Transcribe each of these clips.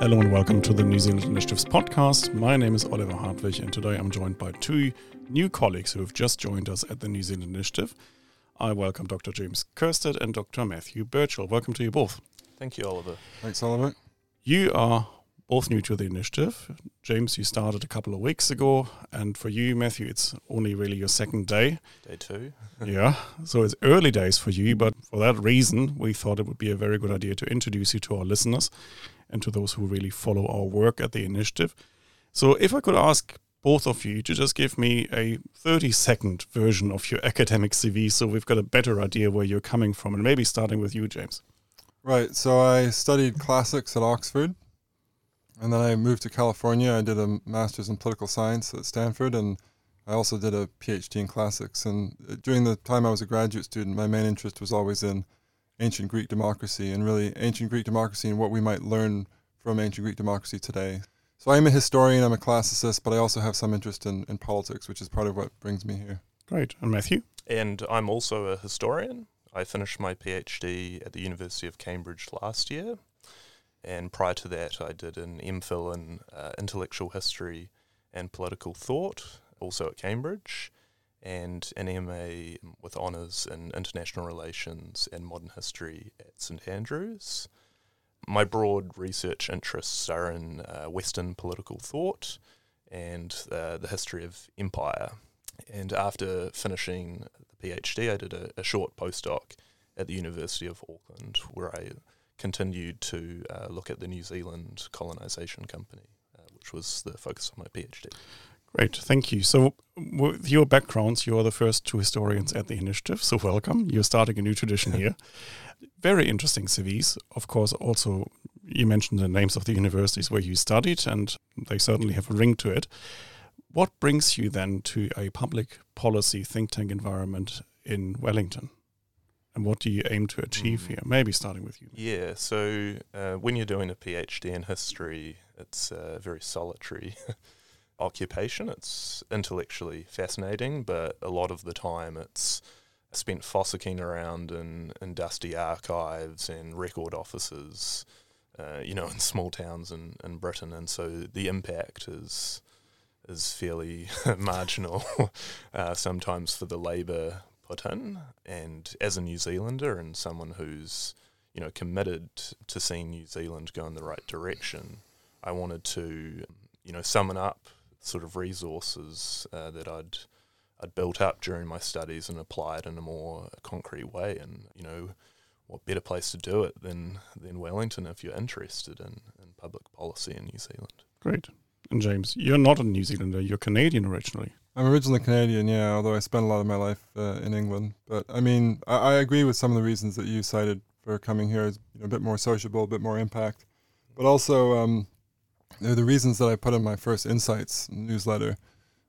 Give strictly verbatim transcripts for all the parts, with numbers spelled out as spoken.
Hello and welcome to the New Zealand Initiative's podcast. My name is Oliver Hartwich and today I'm joined by two new colleagues who have just joined us at the New Zealand Initiative. I welcome Doctor James Kierstead and Doctor Matthew Birchall. Welcome to you both. Thank you, Oliver. Thanks, Oliver. You are both new to the initiative. James, you started a couple of weeks ago, and for you, Matthew, it's only really your second day. Day two. Yeah, so it's early days for you, but for that reason, we thought it would be a very good idea to introduce you to our listeners and to those who really follow our work at the initiative. So if I could ask both of you to just give me a thirty-second version of your academic C V so we've got a better idea where you're coming from, and maybe starting with you, James. Right, so I studied classics at Oxford, and then I moved to California. I did a master's in political science at Stanford, and I also did a PhD in classics. And during the time I was a graduate student, my main interest was always in ancient Greek democracy, and really ancient Greek democracy and what we might learn from ancient Greek democracy today. So I'm a historian, I'm a classicist, but I also have some interest in, in politics, which is part of what brings me here. Great. And Matthew? And I'm also a historian. I finished my PhD at the University of Cambridge last year, and prior to that I did an MPhil in uh, intellectual history and political thought, also at Cambridge, and an M A with honours in international relations and modern history at St Andrews. My broad research interests are in uh, Western political thought and uh, the history of empire. And after finishing the PhD, I did a, a short postdoc at the University of Auckland, where I continued to uh, look at the New Zealand Colonisation Company, uh, which was the focus of my PhD. Great, thank you. So with your backgrounds, you are the first two historians at the initiative, so welcome. You're starting a new tradition here. Very interesting C Vs. Of course, also, you mentioned the names of the universities where you studied, and they certainly have a ring to it. What brings you then to a public policy think tank environment in Wellington? And what do you aim to achieve mm. here? Maybe starting with you. Yeah, so uh, when you're doing a PhD in history, it's uh, very solitary occupation. It's intellectually fascinating, but a lot of the time it's spent fossicking around in, in dusty archives and record offices, uh, you know, in small towns in, in Britain. And so the impact is is fairly marginal uh, sometimes for the labour put in. And as a New Zealander and someone who's, you know, committed to seeing New Zealand go in the right direction, I wanted to, you know, summon up sort of resources uh, that I'd I'd built up during my studies and applied in a more concrete way. And, you know, what better place to do it than than Wellington if you're interested in, in public policy in New Zealand. Great. And James, you're not a New Zealander, you're Canadian originally. I'm originally Canadian, yeah, although I spent a lot of my life uh, in England. But, I mean, I, I agree with some of the reasons that you cited for coming here. It's, you know, a bit more sociable, a bit more impact. But also, um, they're the reasons that I put in my first Insights newsletter.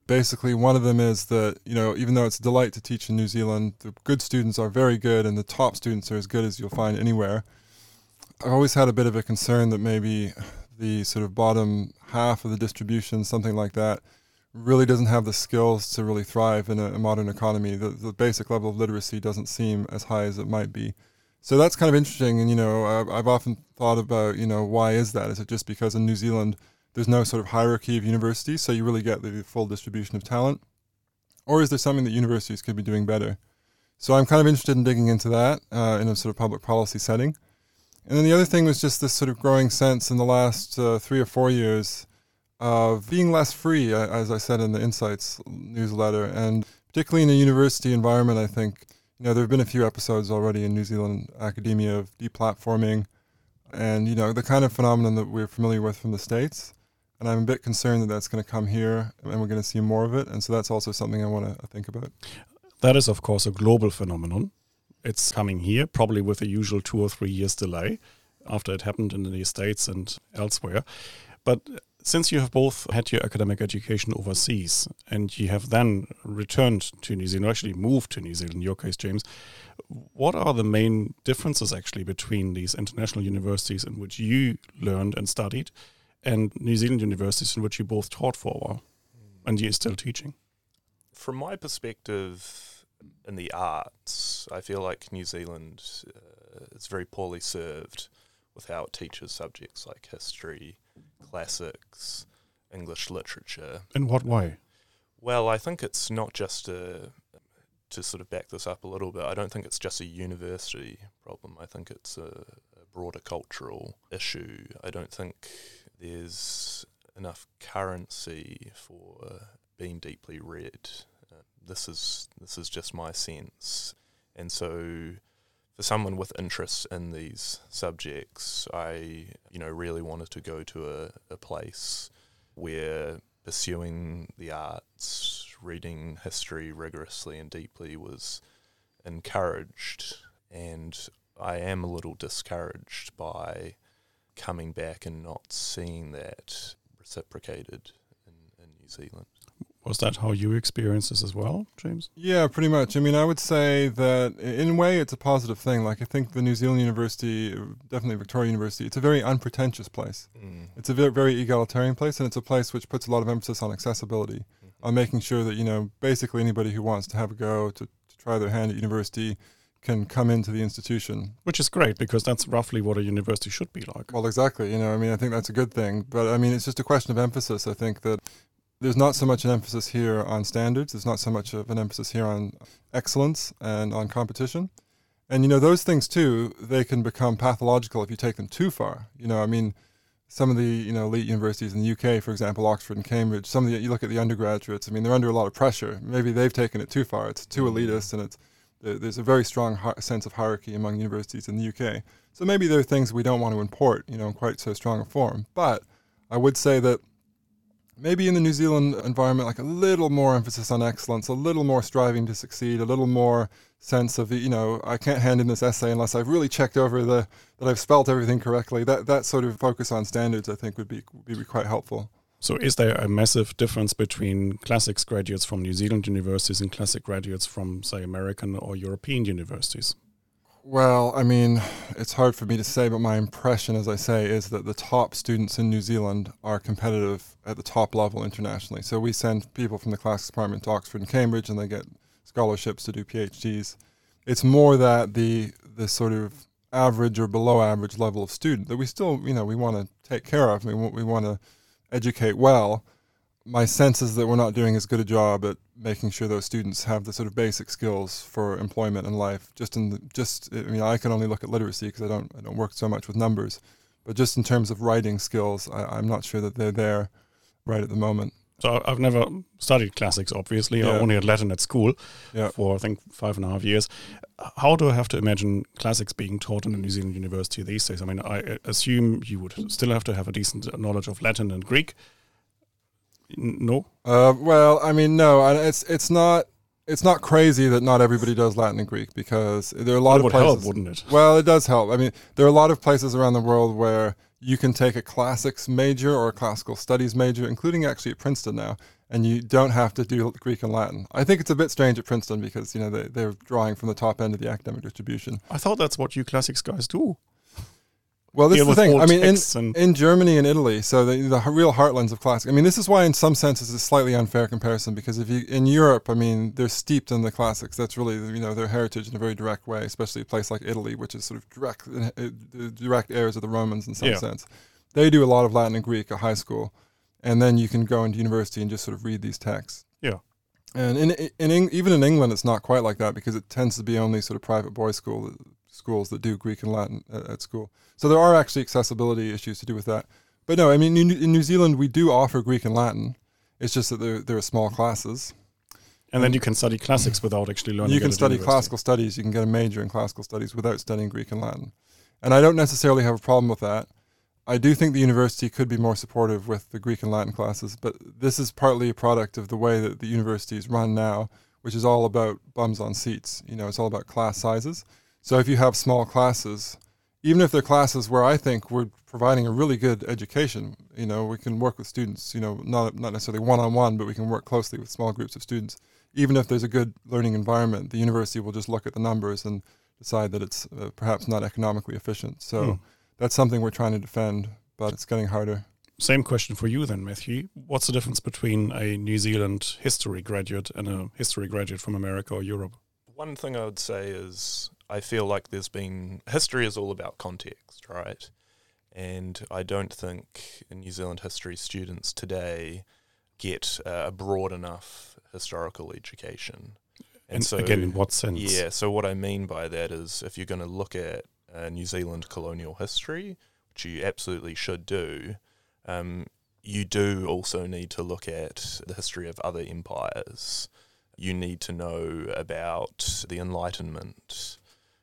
Basically, one of them is that, you know, even though it's a delight to teach in New Zealand, the good students are very good and the top students are as good as you'll find anywhere. I've always had a bit of a concern that maybe the sort of bottom half of the distribution, something like that, really doesn't have the skills to really thrive in a, a modern economy. The, the basic level of literacy doesn't seem as high as it might be. So that's kind of interesting. And, you know, I've, I've often thought about, you know, why is that? Is it just because in New Zealand there's no sort of hierarchy of universities, so you really get the full distribution of talent? Or is there something that universities could be doing better? So I'm kind of interested in digging into that uh, in a sort of public policy setting. And then the other thing was just this sort of growing sense in the last uh, three or four years of being less free, as I said in the Insights newsletter, and particularly in a university environment. I think, you know, there have been a few episodes already in New Zealand academia of deplatforming and, you know, the kind of phenomenon that we're familiar with from the States. And I'm a bit concerned that that's going to come here and we're going to see more of it. And so that's also something I want to think about. That is, of course, a global phenomenon. It's coming here, probably with the usual two or three years delay after it happened in the States and elsewhere. But since you have both had your academic education overseas and you have then returned to New Zealand, or actually moved to New Zealand, in your case, James, what are the main differences actually between these international universities in which you learned and studied and New Zealand universities in which you both taught for a while and you're still teaching? From my perspective in the arts, I feel like New Zealand uh, is very poorly served with how it teaches subjects like history, classics, English literature. In what way? Well, I think it's not just a, to sort of back this up a little bit, I don't think it's just a university problem. I think it's a, a broader cultural issue. I don't think there's enough currency for being deeply read. Uh, this is this is just my sense. And so for someone with interest in these subjects, I you know really wanted to go to a, a place where pursuing the arts, reading history rigorously and deeply was encouraged. And I am a little discouraged by coming back and not seeing that reciprocated in, in New Zealand. Was that how you experienced this as well, James? Yeah, pretty much. I mean, I would say that in a way it's a positive thing. Like, I think the New Zealand University, definitely Victoria University, it's a very unpretentious place. Mm. It's a very egalitarian place, and it's a place which puts a lot of emphasis on accessibility, mm-hmm. on making sure that, you know, basically anybody who wants to have a go, to, to try their hand at university, can come into the institution. Which is great, because that's roughly what a university should be like. Well, exactly. You know, I mean, I think that's a good thing. But, I mean, it's just a question of emphasis. I think that there's not so much an emphasis here on standards. There's not so much of an emphasis here on excellence and on competition. And, you know, those things, too, they can become pathological if you take them too far. You know, I mean, some of the, you know, elite universities in the U K, for example, Oxford and Cambridge, some of the, you look at the undergraduates, I mean, they're under a lot of pressure. Maybe they've taken it too far. It's too elitist, and it's there's a very strong sense of hierarchy among universities in the U K. So maybe there are things we don't want to import, you know, in quite so strong a form. But I would say that maybe in the New Zealand environment, like a little more emphasis on excellence, a little more striving to succeed, a little more sense of, you know, I can't hand in this essay unless I've really checked over the that I've spelt everything correctly. That that sort of focus on standards, I think, would be would be quite helpful. So is there a massive difference between classics graduates from New Zealand universities and classic graduates from, say, American or European universities? Well, I mean, it's hard for me to say, but my impression, as I say, is that the top students in New Zealand are competitive at the top level internationally. So we send people from the classics department to Oxford and Cambridge, and they get scholarships to do PhDs. It's more that the the sort of average or below average level of student that we still, you know, we want to take care of. We want, we want to educate well. My sense is that we're not doing as good a job at making sure those students have the sort of basic skills for employment in life. Just in the, just, I mean, I can only look at literacy because I don't, I don't work so much with numbers, but just in terms of writing skills, I, I'm not sure that they're there right at the moment. So I've never studied classics, obviously. Yeah. I only had Latin at school yeah. for, I think, five and a half years. How do I have to imagine classics being taught in a New Zealand university these days? I mean, I assume you would still have to have a decent knowledge of Latin and Greek. No? Uh, well, I mean, no. It's it's not it's not crazy that not everybody does Latin and Greek, because there are a lot that of would places... help, wouldn't it? Well, it does help. I mean, there are a lot of places around the world where you can take a classics major or a classical studies major, including actually at Princeton now, and you don't have to do Greek and Latin. I think it's a bit strange at Princeton because, you know, they, they're drawing from the top end of the academic distribution. I thought that's what you classics guys do. Well, this is the thing. I mean, in, in Germany and Italy, so the, the real heartlands of classics. I mean, this is why in some senses it's a slightly unfair comparison, because if you in Europe, I mean, they're steeped in the classics. That's really, you know, their heritage in a very direct way, especially a place like Italy, which is sort of direct direct heirs of the Romans in some yeah. sense. They do a lot of Latin and Greek at high school, and then you can go into university and just sort of read these texts. Yeah. And in, in, in even in England, it's not quite like that, because it tends to be only sort of private boys' school that, schools that do Greek and Latin at school. So there are actually accessibility issues to do with that. But no, I mean, in New Zealand, we do offer Greek and Latin. It's just that there, there are small classes. And, and then you can study classics without actually learning. You can study university. classical studies. You can get a major in classical studies without studying Greek and Latin. And I don't necessarily have a problem with that. I do think the university could be more supportive with the Greek and Latin classes, but this is partly a product of the way that the universities run now, which is all about bums on seats. You know, it's all about class sizes. So if you have small classes, even if they're classes where I think we're providing a really good education, you know, we can work with students, you know, not not necessarily one-on-one, but we can work closely with small groups of students. Even if there's a good learning environment, the university will just look at the numbers and decide that it's uh, perhaps not economically efficient. So hmm. that's something we're trying to defend, but it's getting harder. Same question for you then, Matthew. What's the difference between a New Zealand history graduate and a history graduate from America or Europe? One thing I would say is I feel like there's been, history is all about context, right? And I don't think in New Zealand history students today get uh, a broad enough historical education. And, and so, again, in what sense? Yeah, so what I mean by that is if you're going to look at uh, New Zealand colonial history, which you absolutely should do, um, you do also need to look at the history of other empires. You need to know about the Enlightenment.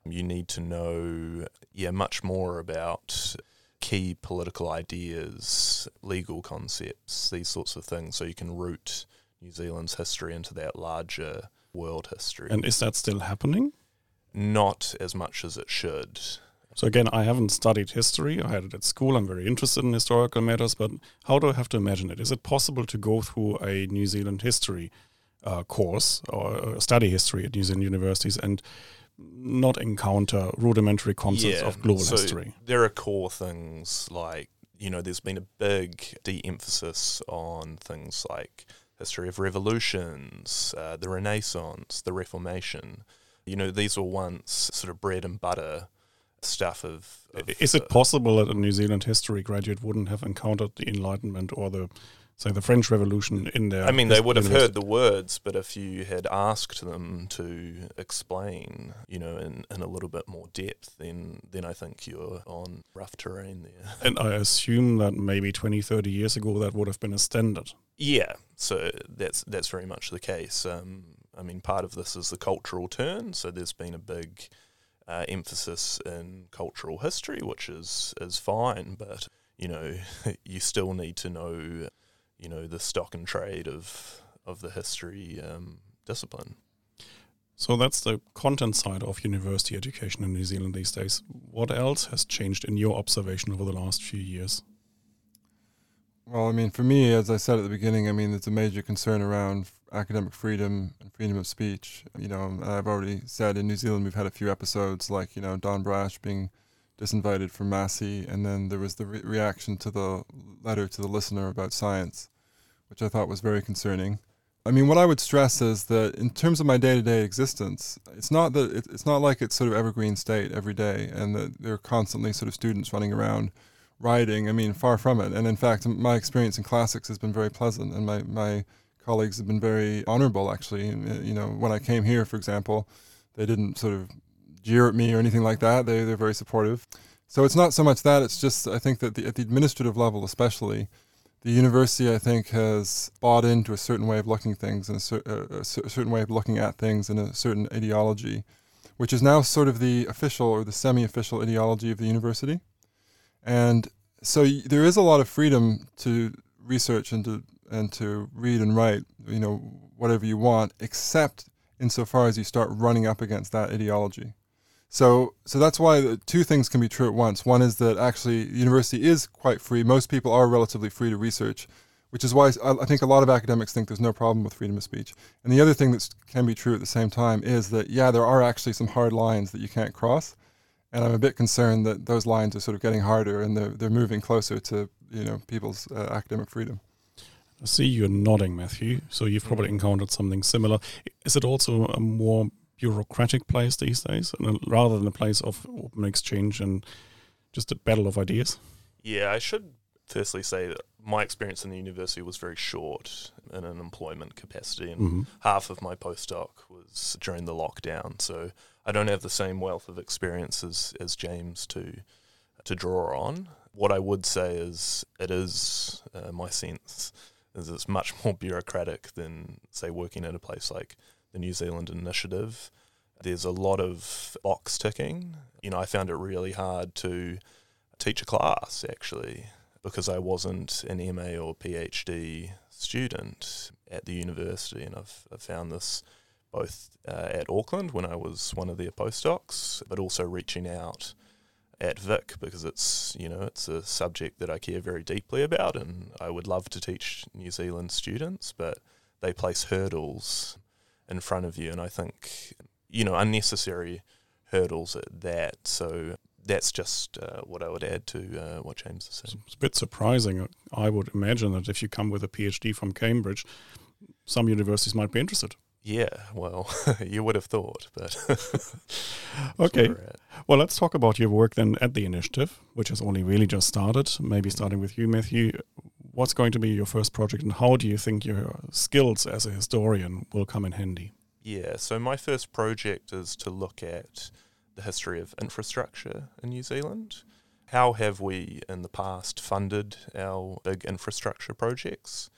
You need to know yeah, much more about key political ideas, legal concepts, these sorts of things, so you can root New Zealand's history into that larger world history. And is that still happening? Not as much as it should. So again, I haven't studied history. I had it at school. I'm very interested in historical matters, but how do I have to imagine it? Is it possible to go through a New Zealand history uh, course or study history at New Zealand universities and not encounter rudimentary concepts yeah, of global so history? There are core things like, you know, there's been a big de-emphasis on things like history of revolutions, uh, the Renaissance, the Reformation. You know, these were once sort of bread and butter stuff of... of Is it possible that a New Zealand history graduate wouldn't have encountered the Enlightenment or the, say, the French Revolution in their... I mean, they would have heard the words, but if you had asked them to explain, you know, in, in a little bit more depth, then, then I think you're on rough terrain there. And I assume that maybe twenty, thirty years ago that would have been a standard. Yeah, so that's that's very much the case. Um, I mean, part of this is the cultural turn, so there's been a big uh, emphasis in cultural history, which is, is fine, but, you know, you still need to know... you know, the stock and trade of of the history um, discipline. So that's the content side of university education in New Zealand these days. What else has changed in your observation over the last few years? Well, I mean, for me, as I said at the beginning, I mean, there's a major concern around academic freedom and freedom of speech. You know, I've already said in New Zealand we've had a few episodes like, you know, Don Brash being disinvited from Massey, and then there was the re- reaction to the letter to the listener about science, which I thought was very concerning. I mean, what I would stress is that in terms of my day-to-day existence, it's not that it, it's not like it's sort of evergreen state every day, and that there are constantly sort of students running around rioting. I mean, far from it. And in fact, my experience in classics has been very pleasant, and my, my colleagues have been very honorable, actually. You know, when I came here, for example, they didn't sort of jeer at me or anything like that. They, they're very supportive. So it's not so much that, it's just I think that the, at the administrative level especially, the university I think has bought into a certain way of looking things and a, cer- a, a certain way of looking at things and a certain ideology, which is now sort of the official or the semi-official ideology of the university. And so y- there is a lot of freedom to research and to, and to read and write, you know, whatever you want, except insofar as you start running up against that ideology. So so that's why the two things can be true at once. One is that actually the university is quite free. Most people are relatively free to research, which is why I think a lot of academics think there's no problem with freedom of speech. And the other thing that can be true at the same time is that, yeah, there are actually some hard lines that you can't cross. And I'm a bit concerned that those lines are sort of getting harder and they're, they're moving closer to, you know, people's uh, academic freedom. I see you're nodding, Matthew. So you've probably encountered something similar. Is it also a more bureaucratic place these days, and rather than a place of open exchange and just a battle of ideas? Yeah, I should firstly say that my experience in the university was very short in an employment capacity, and mm-hmm. half of my postdoc was during the lockdown, so I don't have the same wealth of experience as, as James to to draw on. What I would say is it is, uh, my sense, is it's much more bureaucratic than, say, working at a place like the New Zealand Initiative. There's a lot of box ticking. You know, I found it really hard to teach a class, actually, because I wasn't an M A or P H D student at the university, and I've, I've found this both uh, at Auckland when I was one of their postdocs, but also reaching out at Vic, because it's, you know, it's a subject that I care very deeply about, and I would love to teach New Zealand students, but they place hurdles in front of you, and I think, you know, unnecessary hurdles at that. So that's just uh, what I would add to uh, what James has said. It's a bit surprising. I would imagine that if you come with a PhD from Cambridge, some universities might be interested. Yeah, well, you would have thought, but... Okay, well, let's talk about your work then at the initiative, which has only really just started, maybe starting with you, Matthew. What's going to be your first project, and how do you think your skills as a historian will come in handy? Yeah, so my first project is to look at the history of infrastructure in New Zealand. How have we in the past funded our big infrastructure projects?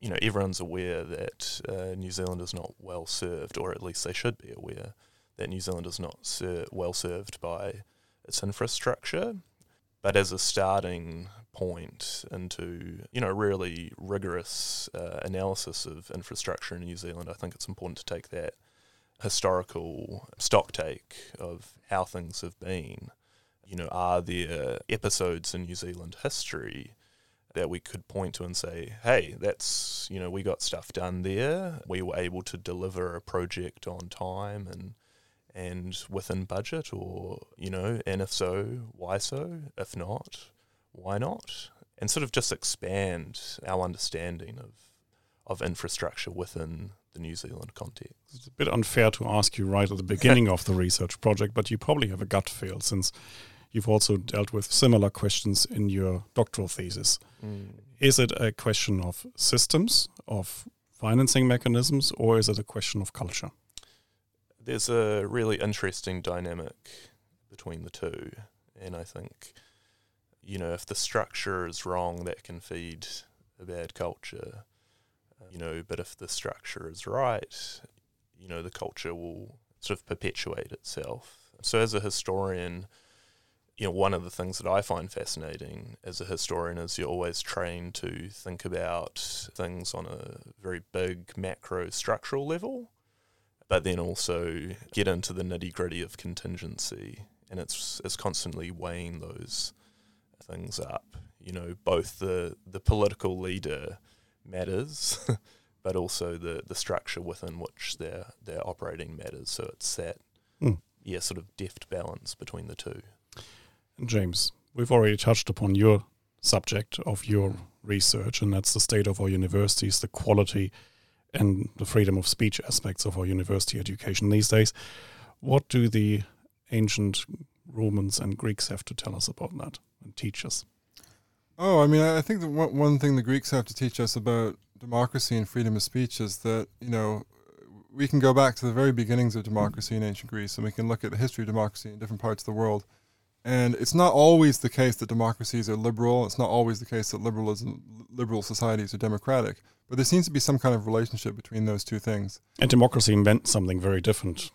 You know, everyone's aware that uh, New Zealand is not well served, or at least they should be aware that New Zealand is not ser- well served by its infrastructure. But as a starting point into, you know, really rigorous uh, analysis of infrastructure in New Zealand, I think it's important to take that historical stock take of how things have been. You know, are there episodes in New Zealand history that we could point to and say, hey, that's, you know, we got stuff done there. We were able to deliver a project on time and and within budget, or, you know, and if so, why so? If not, why not? And sort of just expand our understanding of of infrastructure within the New Zealand context. It's a bit unfair to ask you right at the beginning of the research project, but you probably have a gut feel since you've also dealt with similar questions in your doctoral thesis. Mm. Is it a question of systems, of financing mechanisms, or is it a question of culture? There's a really interesting dynamic between the two. And I think, you know, if the structure is wrong, that can feed a bad culture. You know, but if the structure is right, you know, the culture will sort of perpetuate itself. So as a historian, you know, one of the things that I find fascinating as a historian is you're always trained to think about things on a very big macro structural level, but then also get into the nitty-gritty of contingency. And it's it's constantly weighing those things up. You know, both the, the political leader matters, but also the, the structure within which they're, they're operating matters. So it's that, mm. yeah, sort of deft balance between the two. James, we've already touched upon your subject of your research, and that's the state of our universities, the quality and the freedom of speech aspects of our university education these days. What do the ancient Romans and Greeks have to tell us about that and teach us? Oh, I mean, I think that one thing the Greeks have to teach us about democracy and freedom of speech is that, you know, we can go back to the very beginnings of democracy in ancient Greece, and we can look at the history of democracy in different parts of the world. And it's not always the case that democracies are liberal. It's not always the case that liberalism, liberal societies are democratic. But there seems to be some kind of relationship between those two things. And democracy meant something very different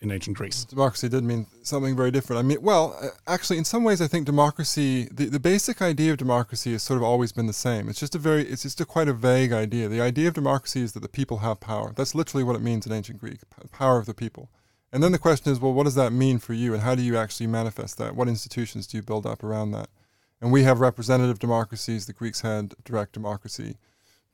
in ancient Greece. Democracy did mean something very different. I mean, well, actually, in some ways, I think democracy, the, the basic idea of democracy has sort of always been the same. It's just a very, it's just a quite a vague idea. The idea of democracy is that the people have power. That's literally what it means in ancient Greek, power of the people. And then the question is, well, what does that mean for you, and how do you actually manifest that? What institutions do you build up around that? And we have representative democracies. The Greeks had direct democracy.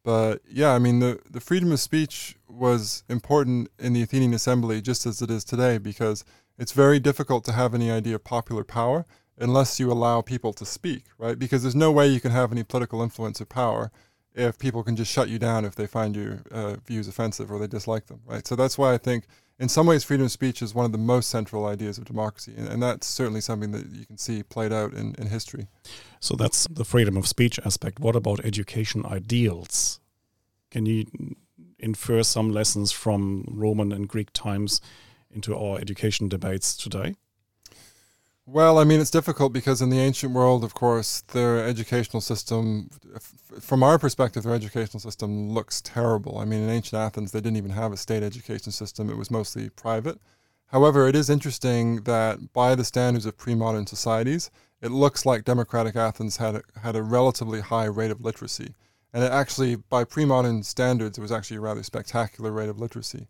But yeah, I mean, the, the freedom of speech was important in the Athenian assembly just as it is today, because it's very difficult to have any idea of popular power unless you allow people to speak, right? Because there's no way you can have any political influence or power if people can just shut you down if they find your uh, views offensive or they dislike them, right? So that's why I think in some ways, freedom of speech is one of the most central ideas of democracy, and, and that's certainly something that you can see played out in, in history. So that's the freedom of speech aspect. What about education ideals? Can you infer some lessons from Roman and Greek times into our education debates today? Well, I mean, it's difficult because in the ancient world, of course, their educational system, f- from our perspective, their educational system looks terrible. I mean, in ancient Athens, they didn't even have a state education system. It was mostly private. However, it is interesting that by the standards of pre-modern societies, it looks like democratic Athens had a, had a relatively high rate of literacy. And it actually, by pre-modern standards, it was actually a rather spectacular rate of literacy.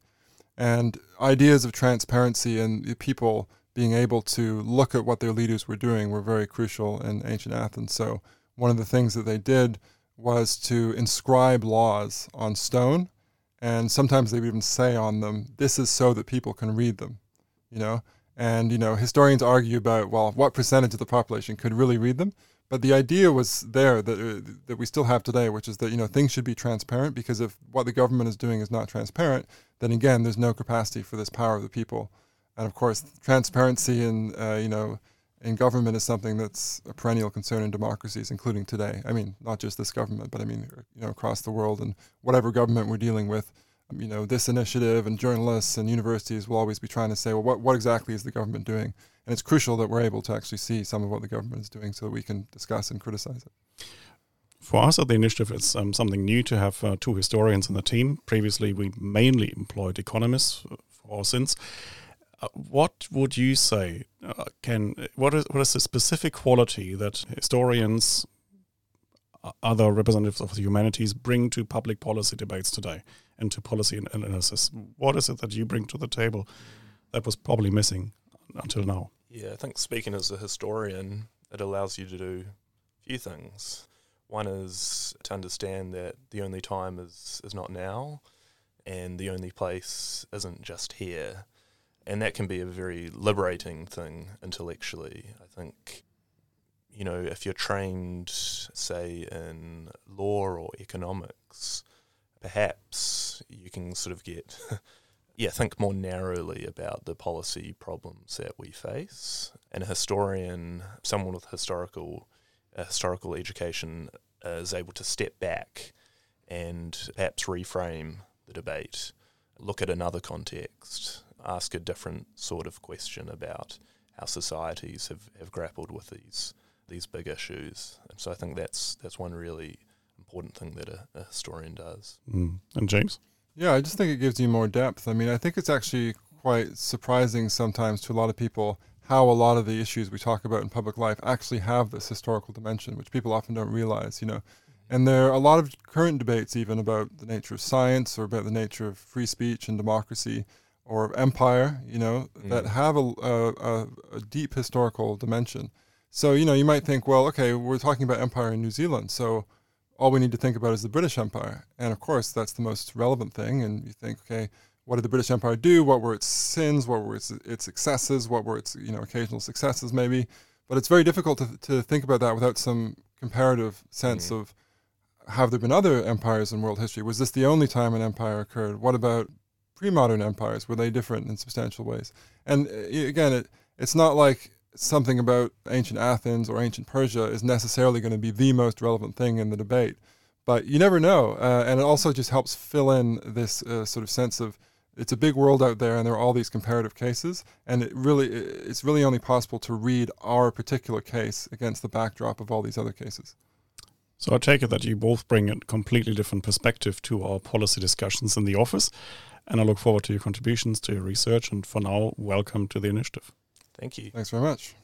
And ideas of transparency and people being able to look at what their leaders were doing were very crucial in ancient Athens. So one of the things that they did was to inscribe laws on stone, and sometimes they would even say on them, this is so that people can read them, you know. And, you know, historians argue about, well, what percentage of the population could really read them? But the idea was there that uh, that we still have today, which is that, you know, things should be transparent, because if what the government is doing is not transparent, then again, there's no capacity for this power of the people. And of course, transparency in, uh, you know, in government is something that's a perennial concern in democracies, including today. I mean, not just this government, but I mean, you know, across the world and whatever government we're dealing with, you know, this initiative and journalists and universities will always be trying to say, well, what, what exactly is the government doing? And it's crucial that we're able to actually see some of what the government is doing so that we can discuss and criticize it. For us at the initiative, it's um, something new to have uh, two historians on the team. Previously, we mainly employed economists for our sins. Uh, what would you say uh, can what is what is the specific quality that historians, other representatives of the humanities, bring to public policy debates today and to policy analysis? What is it that you bring to the table that was probably missing until now? Yeah, I think speaking as a historian, it allows you to do a few things. One is to understand that the only time is, is not now, and the only place isn't just here. And that can be a very liberating thing intellectually. I think, you know, if you're trained, say, in law or economics, perhaps you can sort of get, yeah, think more narrowly about the policy problems that we face. And a historian, someone with historical, uh, historical education, uh, is able to step back and perhaps reframe the debate, look at another context, ask a different sort of question about how societies have, have grappled with these these big issues. And so I think that's that's one really important thing that a, a historian does. Mm. And James? Yeah, I just think it gives you more depth. I mean, I think it's actually quite surprising sometimes to a lot of people how a lot of the issues we talk about in public life actually have this historical dimension, which people often don't realize, you know. And there are a lot of current debates even about the nature of science or about the nature of free speech and democracy or empire, you know, mm. that have a, a, a deep historical dimension. So, you know, you might think, well, okay, we're talking about empire in New Zealand, so all we need to think about is the British Empire. And of course, that's the most relevant thing. And you think, okay, what did the British Empire do? What were its sins? What were its, its excesses? What were its, you know, occasional successes maybe? But it's very difficult to, to think about that without some comparative sense mm. of, have there been other empires in world history? Was this the only time an empire occurred? What about pre-modern empires? Were they different in substantial ways? And uh, again, it, it's not like something about ancient Athens or ancient Persia is necessarily going to be the most relevant thing in the debate. But you never know. Uh, and it also just helps fill in this uh, sort of sense of it's a big world out there and there are all these comparative cases. And it really, it's really only possible to read our particular case against the backdrop of all these other cases. So I take it that you both bring a completely different perspective to our policy discussions in the office. And I look forward to your contributions, to your research, and for now, welcome to the initiative. Thank you. Thanks very much.